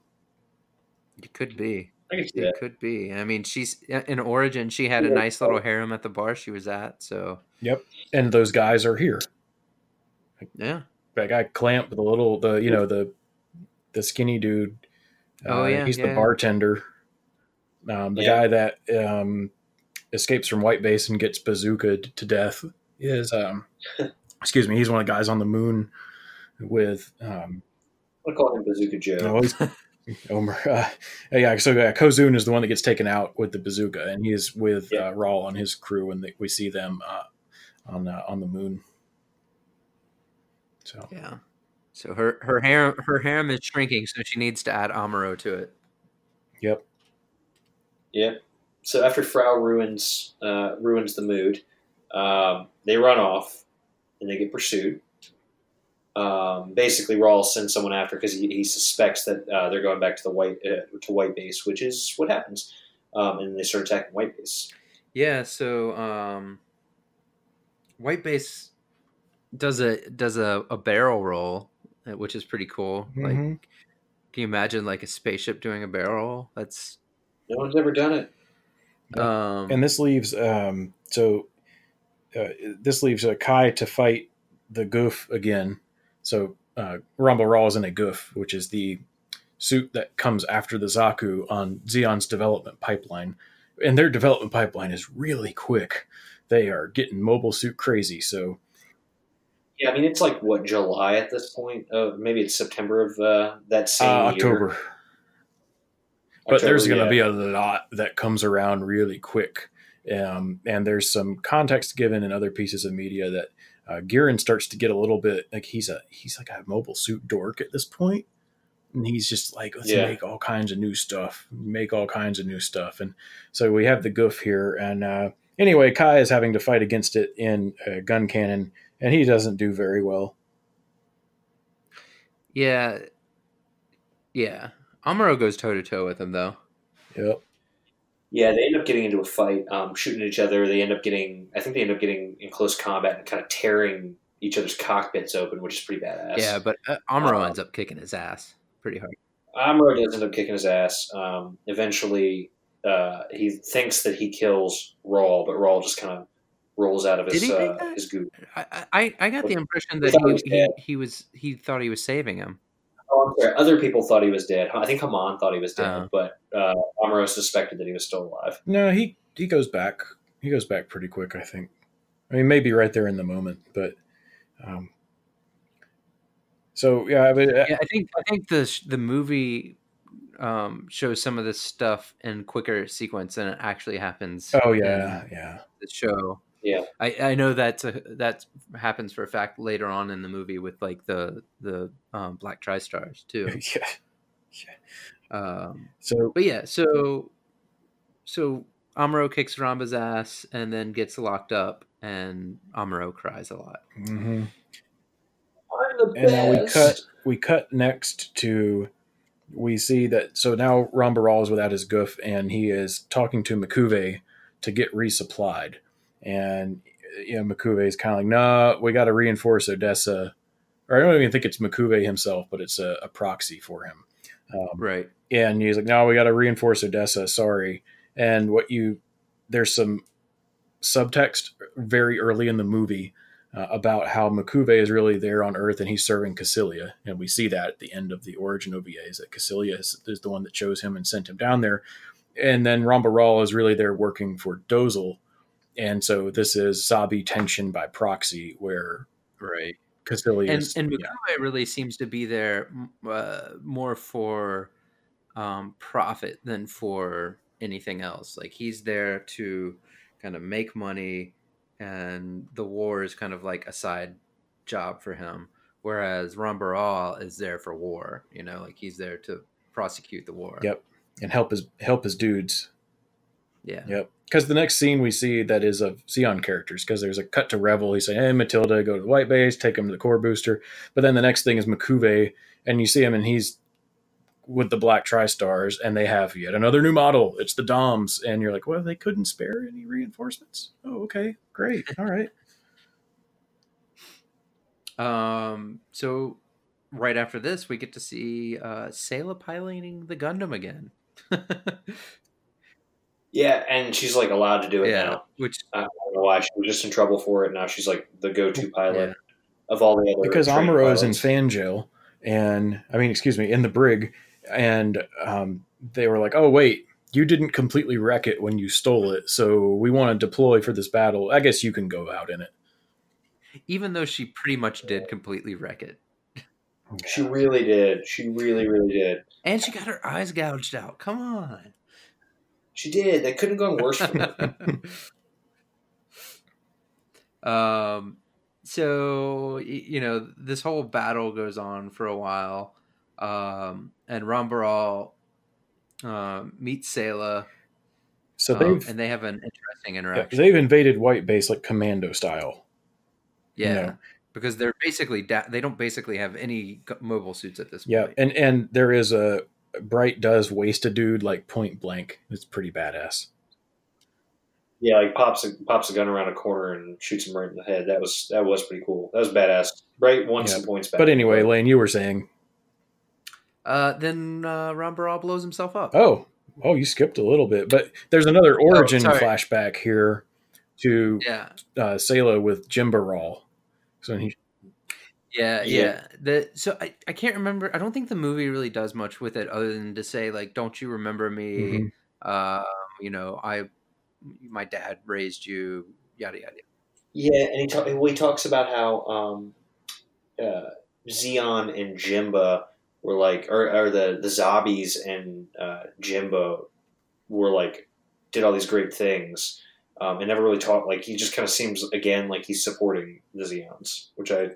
It could be. I can see it that. could be. I mean, she's in Origin. She had a nice little harem at the bar she was at. So yep, and those guys are here. Yeah, that guy Clamp, the little, the you know the the skinny dude. Oh uh, yeah, he's yeah. the bartender. Um, the yeah. guy that. Um, escapes from White Base and gets bazooka'd to death is, um, excuse me, he's one of the guys on the moon with, um, I call him Bazooka Joe. Omar. Uh, yeah. So uh, Kozun is the one that gets taken out with the bazooka, and he is with yeah. uh, Ral and his crew, and we see them uh, on uh, on the moon. So yeah. So her her harem her harem is shrinking, so she needs to add Amuro to it. Yep. Yep. Yeah. So after Frau ruins uh, ruins the mood, um, they run off and they get pursued. Um, basically, Ral sends someone after because he, he suspects that uh, they're going back to the white uh, to White Base, which is what happens. Um, and they start attacking White Base. Yeah. So um, White Base does a does a, a barrel roll, which is pretty cool. Mm-hmm. Like, can you imagine like a spaceship doing a barrel roll? That's no one's ever done it. Um, and this leaves um, so uh, this leaves uh, Kai to fight the Gouf again. So uh, Ramba Ral is in a Gouf, which is the suit that comes after the Zaku on Zeon's development pipeline, and their development pipeline is really quick. They are getting mobile suit crazy. So yeah, I mean it's like what July at this point. Uh, maybe it's September of uh, that same uh, October. Year. But October, there's going to yeah. be a lot that comes around really quick. Um, and there's some context given in other pieces of media that uh, Gearin starts to get a little bit like he's a he's like a mobile suit dork at this point. And he's just like, let's yeah. make all kinds of new stuff, make all kinds of new stuff. And so we have the Gouf here. And uh, anyway, Kai is having to fight against it in uh, Gun Cannon, and he doesn't do very well. Yeah. Yeah. Amuro goes toe to toe with him, though. Yep. Yeah, they end up getting into a fight, um, shooting at each other. They end up getting, I think they end up getting in close combat and kind of tearing each other's cockpits open, which is pretty badass. Yeah, but uh, Amuro um, ends up kicking his ass pretty hard. Amuro does end up kicking his ass. Um, eventually, uh, he thinks that he kills Rawl, but Rawl just kind of rolls out of his uh, his goop. I, I I got the impression that he he, he he was he thought he was saving him. Oh, I'm sorry. Other people thought he was dead. I think Haman thought he was dead, uh-huh. but uh, Amuro suspected that he was still alive. No, he, he goes back. He goes back pretty quick, I think. I mean, maybe right there in the moment, but um, so yeah. But, uh, yeah, I think I think the the movie um, shows some of this stuff in quicker sequence than it actually happens. Oh yeah, yeah. The show. Yeah, I, I know that uh, that happens for a fact later on in the movie with like the the um, Black Tri-Stars too. Yeah, yeah. Um, so, but yeah, so so Amuro kicks Ramba's ass and then gets locked up, and Amuro cries a lot. Mm-hmm. I'm the and best. Now we cut we cut next to we see that so now Ramba Ral is without his Gouf, and he is talking to M'Quve to get resupplied. And you know, M'Quve is kind of like, no, nah, we got to reinforce Odessa. Or I don't even think it's M'Quve himself, but it's a, a proxy for him. Um, right. And he's like, no, we got to reinforce Odessa. Sorry. And what you, there's some subtext very early in the movie uh, about how M'Quve is really there on Earth and he's serving Cassilia. And we see that at the end of the Origin O V A is that Cassilia is, is the one that chose him and sent him down there. And then Ramba Ral is really there working for Dozle. And so this is Zabi tension by proxy, where right Cassilia and, and M'Quve yeah. really seems to be there uh, more for um, profit than for anything else. Like he's there to kind of make money, and the war is kind of like a side job for him. Whereas Ramba Ral is there for war, you know, like he's there to prosecute the war. Yep, and help his help his dudes. Yeah. Yep. Because the next scene we see that is of Zeon characters, because there's a cut to Revil. He's saying, hey, Matilda, go to the White Base, take him to the Core Booster. But then the next thing is M'Quve, and you see him, and he's with the Black Tri-Stars, and they have yet another new model. It's the Doms. And you're like, well, they couldn't spare any reinforcements? Oh, okay. Great. All right. Um. So right after this, we get to see uh, Sayla piloting the Gundam again. Yeah, and she's like allowed to do it yeah, now. Which I don't know why she was just in trouble for it. Now she's like the go-to pilot yeah. of all the other. Because Amuro is in fan jail, and I mean, excuse me, in the brig, and um, they were like, "Oh wait, you didn't completely wreck it when you stole it, so we want to deploy for this battle. I guess you can go out in it." Even though she pretty much did completely wreck it. She really did. She really, really did. And she got her eyes gouged out. Come on. She did. That couldn't have gone worse for her. um, so, you know, this whole battle goes on for a while. Um, and Ramba Ral uh, meets Sayla. So um, and they have an interesting interaction. Yeah, they've invaded White Base like commando style. Yeah. You know? Because they're basically, da- they don't basically have any mobile suits at this point. Yeah. And, and there is a, Bright does waste a dude like point blank. It's pretty badass. Yeah, like pops a, pops a gun around a corner and shoots him right in the head. That was that was pretty cool. That was badass. Bright won yeah. some points back. But anyway, Lane, you were saying. Uh, then uh, Ramba Ral blows himself up. Oh, oh, you skipped a little bit, but there's another origin oh, flashback here to yeah. uh, Sayla with Jimba Ral. So he. Yeah, yeah. yeah. The, so I, I can't remember. I don't think the movie really does much with it other than to say, like, don't you remember me? Mm-hmm. Uh, you know, I, my dad raised you, yada, yada. Yeah, and he, talk, he talks about how um, uh, Zeon and Jimba were like, or, or the, the Zabis and uh, Jimba were like, did all these great things. Um, and never really talked. Like, he just kind of seems, again, like he's supporting the Zeons, which I...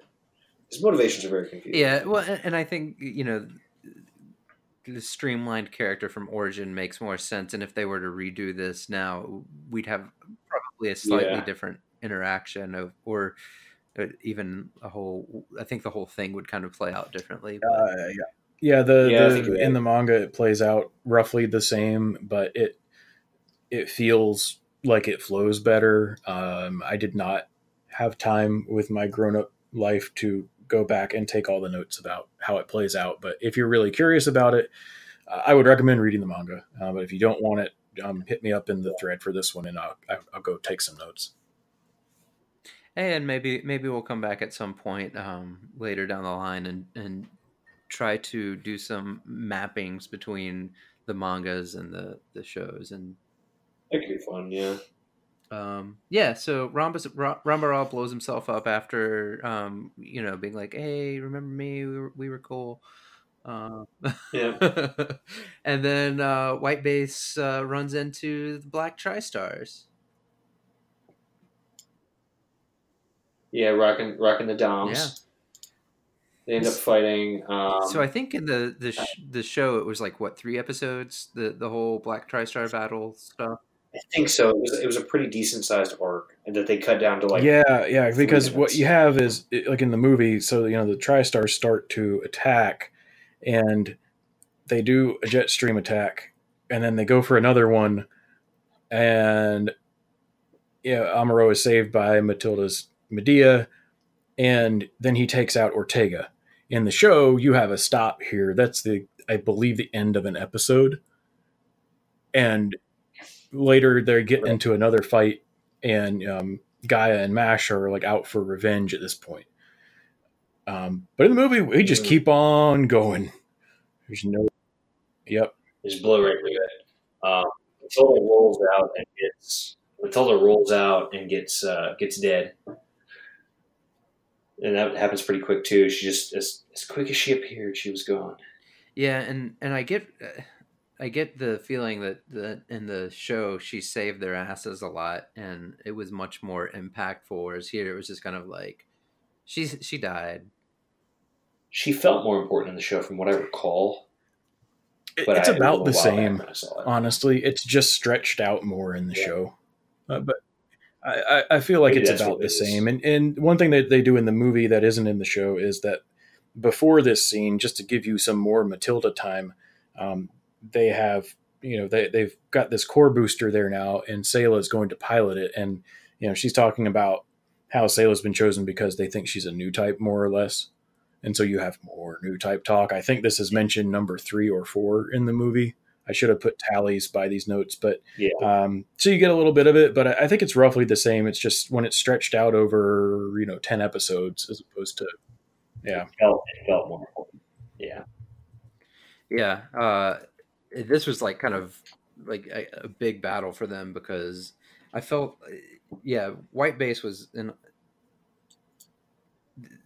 His motivations are very confusing. Yeah, well, and I think, you know, the streamlined character from Origin makes more sense. And if they were to redo this now, we'd have probably a slightly yeah. different interaction of, or even a whole, I think the whole thing would kind of play out differently. But. Uh, yeah, yeah, the, yeah the, in the manga, it plays out roughly the same, but it it feels like it flows better. Um, I did not have time with my grown-up life to go back and take all the notes about how it plays out. But if you're really curious about it, uh, I would recommend reading the manga. Uh, but if you don't want it, um, hit me up in the thread for this one, and I'll, I'll go take some notes. And maybe maybe we'll come back at some point um, later down the line and, and try to do some mappings between the mangas and the, the shows. And that could be fun, yeah. Um, yeah, so Ramba Ral blows himself up after, um, you know, being like, hey, remember me? We were, we were cool. Uh, yeah. And then uh, White Base uh, runs into the Black Tri-Stars. Yeah, rocking rocking the Doms. Yeah. They end up fighting. Um, so I think in the the, sh- the show, it was like, what, three episodes? The the whole Black Tri-Star battle stuff? I think so. It was, it was a pretty decent-sized arc that they cut down to like... Yeah, yeah, because what you have is, like in the movie, so, you know, the Tri-Stars start to attack, and they do a jet stream attack, and then they go for another one, and yeah, Amuro is saved by Matilda's Medea, and then he takes out Ortega. In the show, you have a stop here. That's, the I believe, the end of an episode, and... Later, they get into another fight, and um, Gaia and Mash are like out for revenge at this point. Um, but in the movie, we just keep on going. There's no, yep, just blow right through it. Um, Matilda rolls out and gets Matilda rolls out and gets uh, gets dead, and that happens pretty quick too. She just as as quick as she appeared, she was gone. Yeah, and and I get. Uh... I get the feeling that the, in the show, she saved their asses a lot, and it was much more impactful, whereas here it was just kind of like, she, she died. She felt more important in the show from what I recall. But it's I, about it the same, it. honestly. It's just stretched out more in the yeah. show. Uh, but I, I feel like Maybe it's about the it same. And, and one thing that they do in the movie that isn't in the show is that before this scene, just to give you some more Matilda time, um, they have, you know, they, they've got this core booster there now, and Sayla is going to pilot it. And, you know, she's talking about how Sayla's been chosen because they think she's a new type, more or less. And so you have more new type talk. I think this is mentioned number three or four in the movie. I should have put tallies by these notes, but yeah. um, so you get a little bit of it, but I think it's roughly the same. It's just when it's stretched out over, you know, ten episodes as opposed to, yeah. It felt, it felt more important. Yeah. Yeah. Uh, This was like kind of like a, a big battle for them because I felt, yeah, White Base was in,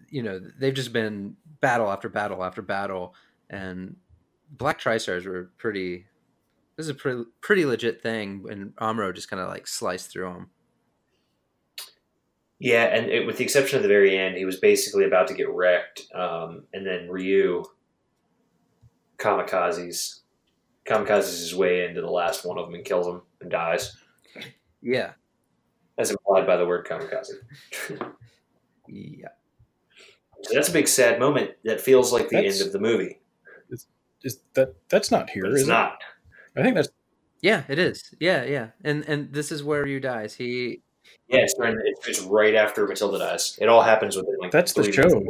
you know, they've just been battle after battle after battle, and Black Tri-Stars were pretty, this is a pretty, pretty legit thing, and Amuro just kind of like sliced through them. Yeah, and it, with the exception of the very end, he was basically about to get wrecked, um, and then Ryu, kamikazes. Kamikazes his way into the last one of them and kills him and dies. Yeah. As implied by the word kamikaze. Yeah. So that's a big sad moment that feels like the that's, end of the movie. Is, is that that's not here, it's is not. It? I think that's Yeah, it is. Yeah, yeah. And and this is where Ryu dies. He Yeah, it's, right, it's right after Matilda dies. It all happens within like That's the show.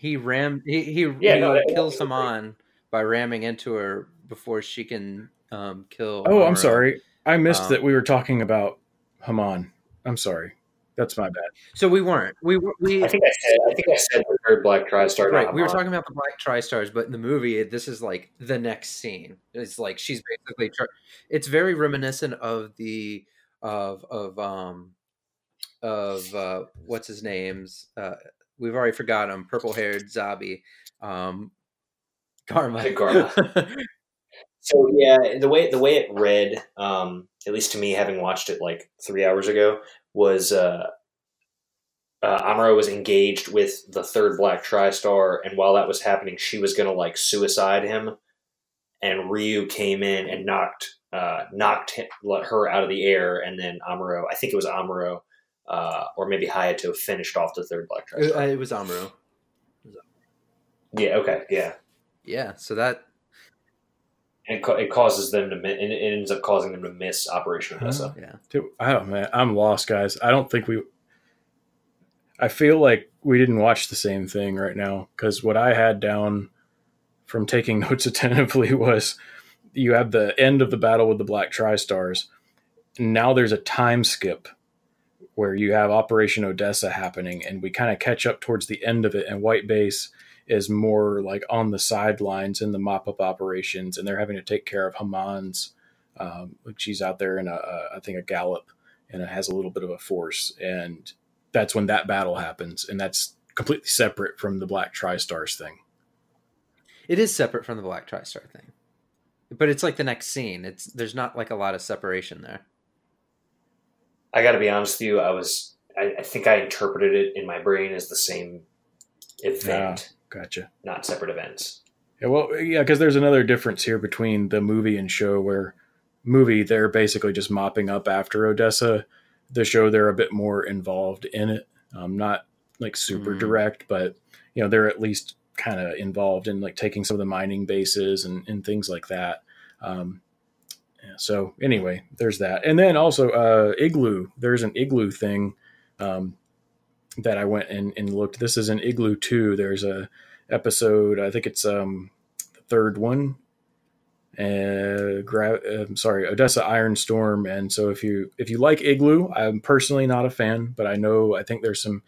He rammed. He he, yeah, he no, kills Haman by ramming into her before she can um, kill. Oh, Omar. I'm sorry, I missed um, that we were talking about Haman. I'm sorry, that's my bad. So we weren't. We we. I think I said. I think I said the third Black Tri-Star. Right, we were talking about the Black Tri-Stars, but in the movie, this is like the next scene. It's like she's basically. It's very reminiscent of the of of um of uh, what's his name's. Uh, We've already forgot him. Purple-haired Zabi, um, Garma. Garma. So yeah, the way the way it read, um, at least to me, having watched it like three hours ago, was uh, uh, Amuro was engaged with the third Black Tri-Star, and while that was happening, she was going to like suicide him, and Ryu came in and knocked uh, knocked him, let her out of the air, and then Amuro. I think it was Amuro. Uh, or maybe Hayato finished off the third Black Tri-Star. It, it was Amuro. Yeah. Okay. Yeah. Yeah. So that. And it, co- it causes them to, mi- and it ends up causing them to miss Operation Odessa. Oh, yeah. Dude, I don't, man. I'm lost, guys. I don't think we. I feel like we didn't watch the same thing right now, because what I had down from taking notes attentively was you have the end of the battle with the Black Tri-Stars. Now there's a time skip where you have Operation Odessa happening, and we kind of catch up towards the end of it, and White Base is more like on the sidelines in the mop-up operations, and they're having to take care of Haman's. Um, she's out there in a, a, I think, a gallop, and it has a little bit of a force, and that's when that battle happens, and that's completely separate from the Black Tri-Stars thing. It is separate from the Black Tri-Star thing, but it's like the next scene. It's there's not like a lot of separation there. I got to be honest with you. I was, I, I think I interpreted it in my brain as the same event. Yeah, gotcha. Not separate events. Yeah, well, yeah, because there's another difference here between the movie and show, where movie, they're basically just mopping up after Odessa. The show, they're a bit more involved in it. Um, not like super mm. direct, but you know, they're at least kind of involved in like taking some of the mining bases and, and things like that. Um, So anyway, there's that. And then also uh, Igloo. There's an Igloo thing um, that I went and, and looked. This is an Igloo two. There's a episode, I think it's um, the third one. Uh, gra- I'm sorry, Odessa Iron Storm. And so if you if you like Igloo, I'm personally not a fan, but I know I think there's some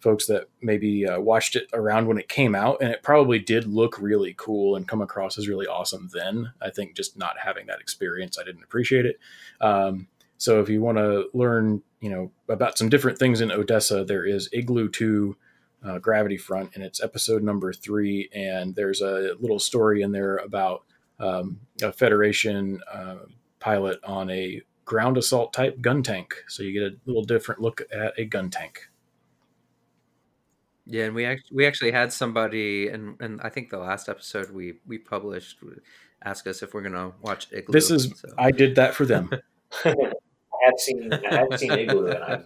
folks that maybe uh, watched it around when it came out, and it probably did look really cool and come across as really awesome then. I think just not having that experience, I didn't appreciate it. Um, so if you want to learn, you know, about some different things in Odessa, there is Igloo two uh, Gravity Front, and it's episode number three. And there's a little story in there about um, a Federation uh, pilot on a ground assault type gun tank. So you get a little different look at a gun tank. Yeah, and we actually we actually had somebody, and, and I think the last episode we we published asked us if we're gonna watch Igloo. This is so. I did that for them. I have seen I have seen Igloo, and I'm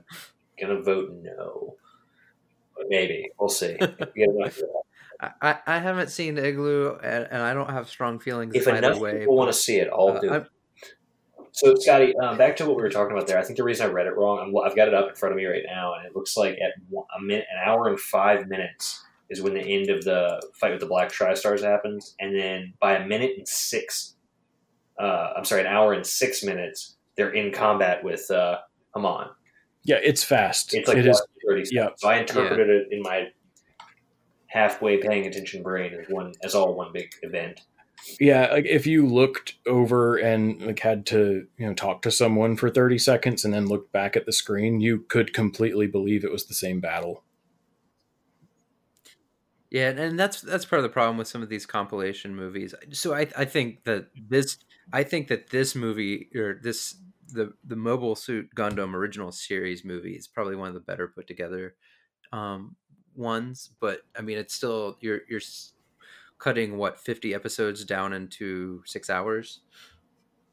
gonna vote no, but maybe we'll see. I, I haven't seen Igloo, and, and I don't have strong feelings. If enough way, people but, want to see it, I'll uh, do. I'm, it. So, Scotty, um, back to what we were talking about there. I think the reason I read it wrong, I'm, I've got it up in front of me right now, and it looks like at one, a minute, an hour and five minutes is when the end of the fight with the Black Tri-Stars happens, and then by a minute and six, uh, I'm sorry, an hour and six minutes, they're in combat with uh, Haman. Yeah, it's fast. It's like it is, thirty seconds. Yeah. So I interpreted yeah. it in my halfway paying attention brain as one as all one big event. Yeah, like if you looked over and like had to, you know, talk to someone for thirty seconds and then looked back at the screen, you could completely believe it was the same battle. Yeah, and that's that's part of the problem with some of these compilation movies. So I, I think that this, I think that this movie or this the the Mobile Suit Gundam original series movie is probably one of the better put together um, ones. But I mean, it's still you're you're. cutting what fifty episodes down into six hours.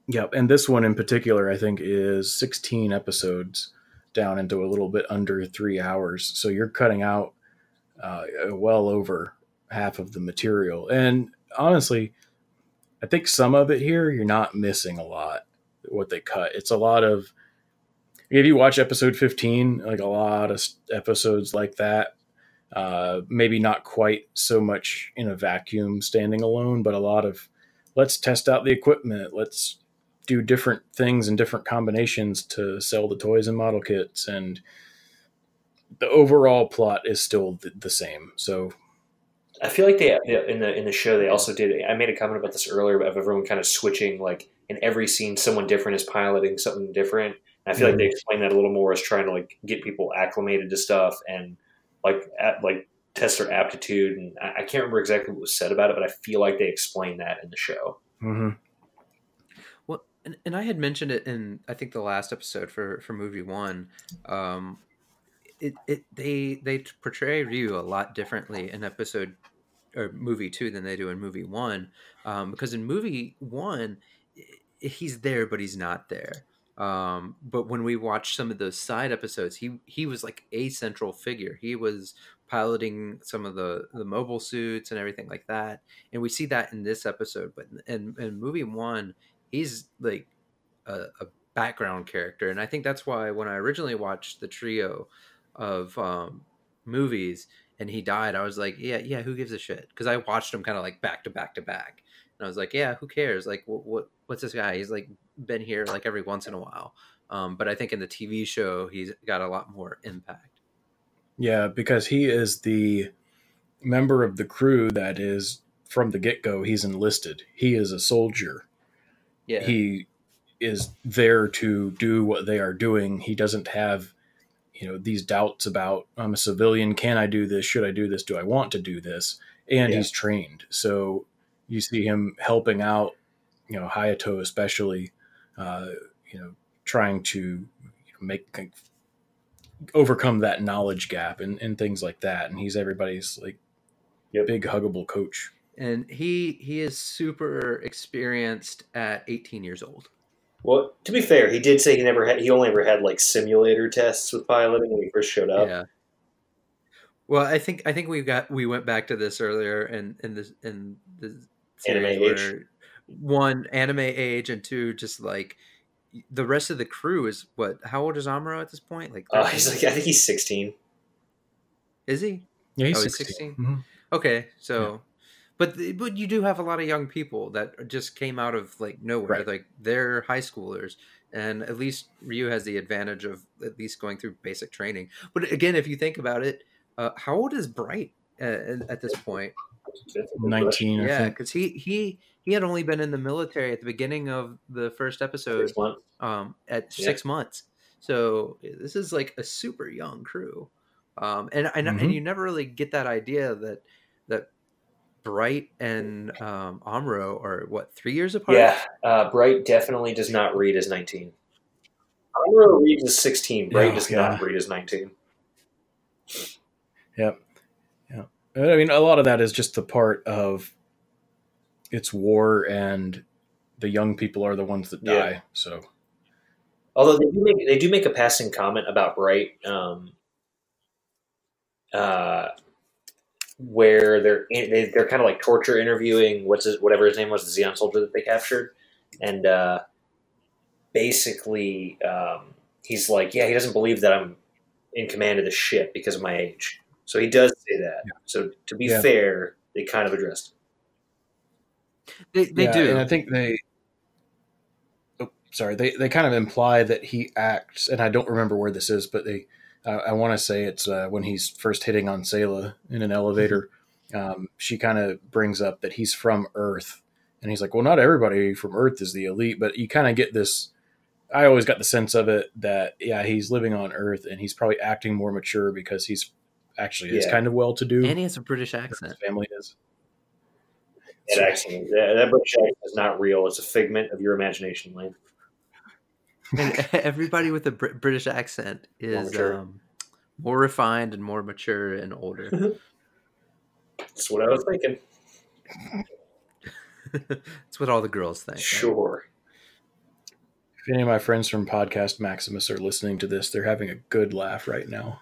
Yep, and this one in particular, I think, is sixteen episodes down into a little bit under three hours. So you're cutting out uh, well over half of the material. And honestly, I think some of it here you're not missing a lot. What they cut, it's a lot of. If you watch episode fifteen, like a lot of episodes like that. Uh, maybe not quite so much in a vacuum standing alone, but a lot of let's test out the equipment. Let's do different things and different combinations to sell the toys and model kits. And the overall plot is still th- the same. So I feel like they, they in the, in the show, they also did, I made a comment about this earlier of everyone kind of switching, like in every scene, someone different is piloting something different. And I feel mm-hmm. like they explain that a little more as trying to like get people acclimated to stuff and, like at, like test their aptitude. And I, I can't remember exactly what was said about it, but I feel like they explained that in the show. Mm-hmm. Well, and, and I had mentioned it in, I think the last episode for, for movie one, um, it, it, they, they portray Ryu a lot differently in episode or movie two than they do in movie one. Um, because in movie one, he's there, but he's not there. Um, but when we watched some of those side episodes, he, he was like a central figure. He was piloting some of the, the mobile suits and everything like that. And we see that in this episode, but in, in movie one, he's like a, a background character. And I think that's why when I originally watched the trio of, um, movies and he died, I was like, yeah, yeah. Who gives a shit? Cause I watched him kind of like back to back to back. And I was like, yeah, who cares? Like what, what, what's this guy? He's like been here like every once in a while. Um, but I think in the T V show, he's got a lot more impact. Yeah, because he is the member of the crew that is from the get-go. He's enlisted. He is a soldier. Yeah. He is there to do what they are doing. He doesn't have, you know, these doubts about, I'm a civilian. Can I do this? Should I do this? Do I want to do this? And yeah. He's trained. So you see him helping out, you know, Hayato especially, uh, you know, trying to make like, overcome that knowledge gap and, and things like that. And he's everybody's like yep. big huggable coach. And he, he is super experienced at eighteen years old. Well, to be fair, he did say he never had, he only ever had like simulator tests with piloting when he first showed up. Yeah. Well, I think, I think we got, we went back to this earlier and, and this, and the anime age. One, anime age, and two, just like the rest of the crew is what? How old is Amuro at this point? Like, oh, uh, he's like I think he's sixteen. Is he? Yeah, he's oh, sixteen. He's sixteen? Mm-hmm. Okay, so, yeah. but the, but you do have a lot of young people that just came out of like nowhere, right. Like they're high schoolers, and at least Ryu has the advantage of at least going through basic training. But again, if you think about it, uh, how old is Bright uh, at this point? nineteen, yeah, I think. Yeah, because he he. He had only been in the military at the beginning of the first episode six months. Um, at yeah. six months. So this is like a super young crew. Um, and and, mm-hmm. and you never really get that idea that that Bright and um, Amuro are, what, three years apart? Yeah, uh, Bright definitely does not read as nineteen. Amuro reads as sixteen. Bright oh, does yeah. not read as nineteen. Yep. Yeah. I mean, a lot of that is just the part of... It's war, and the young people are the ones that die. Yeah. So, although they do make they do make a passing comment about Bright, um, uh, where they're they, they're kind of like torture interviewing what's his, whatever his name was, the Zeon soldier that they captured, and uh, basically um, he's like, yeah, he doesn't believe that I'm in command of the ship because of my age. So he does say that. Yeah. So to be yeah. fair, they kind of addressed it. They, they yeah, do, and I think they. Oh, sorry, they, they kind of imply that he acts, and I don't remember where this is, but they, uh, I want to say it's uh, when he's first hitting on Sayla in an elevator. Um, she kind of brings up that he's from Earth, and he's like, "Well, not everybody from Earth is the elite," but you kind of get this. I always got the sense of it that yeah, he's living on Earth, and he's probably acting more mature because he's actually yeah. is kind of well to do, and he has a British accent. His family is. That accent, that British accent is not real. It's a figment of your imagination, Lane. And everybody with a Br- British accent is more, um, more refined and more mature and older. That's what I was thinking. That's what all the girls think. Sure. Right? If any of my friends from Podcast Maximus are listening to this, they're having a good laugh right now.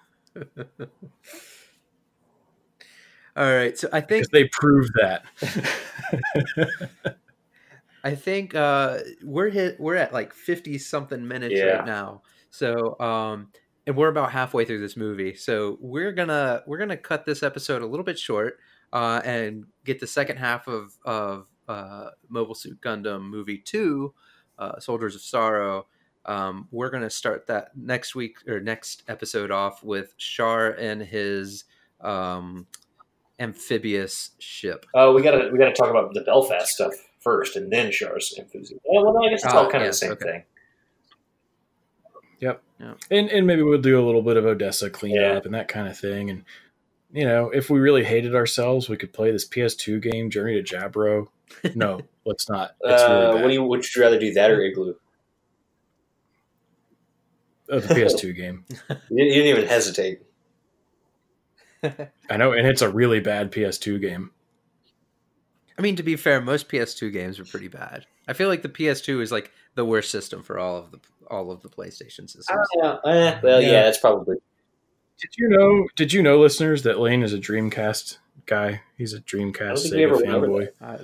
All right, so I think because they proved that. I think uh, we're hit. We're at like fifty something minutes yeah. right now. So, um, and we're about halfway through this movie. So we're gonna we're gonna cut this episode a little bit short uh, and get the second half of of uh, Mobile Suit Gundam Movie Two, uh, Soldiers of Sorrow. Um, we're gonna start that next week or next episode off with Char and his. Um, amphibious ship. Oh, uh, we gotta we gotta talk about the Belfast stuff first, and then Char's enthusiasm. Well, I guess it's all oh, kind yeah, of the same okay. thing. Yep. yep. And and maybe we'll do a little bit of Odessa cleanup yeah. and that kind of thing. And you know, if we really hated ourselves, we could play this P S two game, Journey to Jaburo. No, let's not. It's really uh, bad. What do you? Would you rather do that or Igloo? Oh, the P S two game. You didn't even hesitate. I know, and it's a really bad P S two game. I mean, to be fair, most P S two games are pretty bad. I feel like the P S two is like the worst system for all of the all of the PlayStation systems. Uh, uh, well, yeah, that's yeah, probably. Did you know? Did you know, listeners, that Lane is a Dreamcast guy? He's a Dreamcast Sega fanboy. I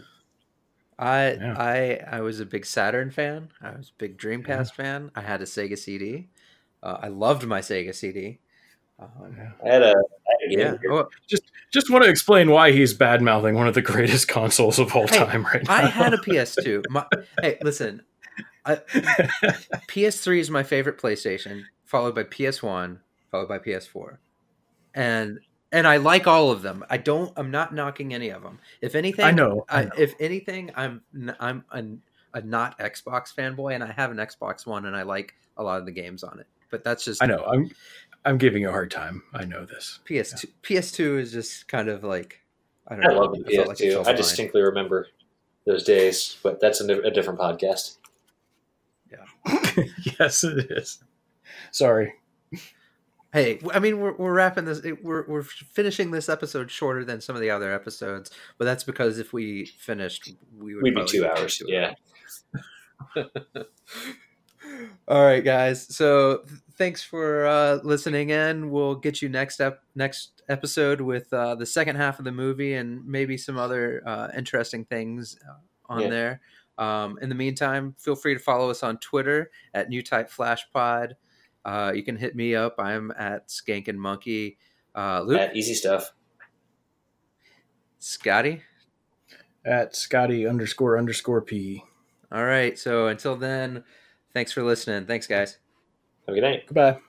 I, yeah. I I was a big Saturn fan. I was a big Dreamcast yeah. fan. I had a Sega C D. Uh, I loved my Sega C D. Um, I had a, I had yeah. Well, just just want to explain why he's bad mouthing one of the greatest consoles of all hey, time right now. I had a P S two. My, hey, listen, I, P S three is my favorite PlayStation, followed by P S one, followed by P S four, and and I like all of them. I don't. I'm not knocking any of them. If anything, I know. I, I know. If anything, I'm I'm a, a not Xbox fanboy, and I have an Xbox One, and I like a lot of the games on it. But that's just I know. I'm. I'm giving you a hard time. I know this. P S two yeah. P S two is just kind of like I don't I know. Love the I love P S two. Like I distinctly line. remember those days, but that's a, a different podcast. Yeah. Yes, it is. Sorry. Hey, I mean, we're we're wrapping this. We're we're finishing this episode shorter than some of the other episodes, but that's because if we finished, we would We'd be two hours. Two yeah. Hours. All right, guys. So thanks for uh, listening in. We'll get you next up ep- next episode with uh, the second half of the movie and maybe some other uh, interesting things on yeah. there. Um, in the meantime, feel free to follow us on Twitter at New Type Flash Pod. Uh, you can hit me up. I'm at Skank and Monkey. Uh, Luke at Easy Stuff. Scotty at Scotty underscore underscore P. All right. So until then. Thanks for listening. Thanks, guys. Have a good night. Goodbye.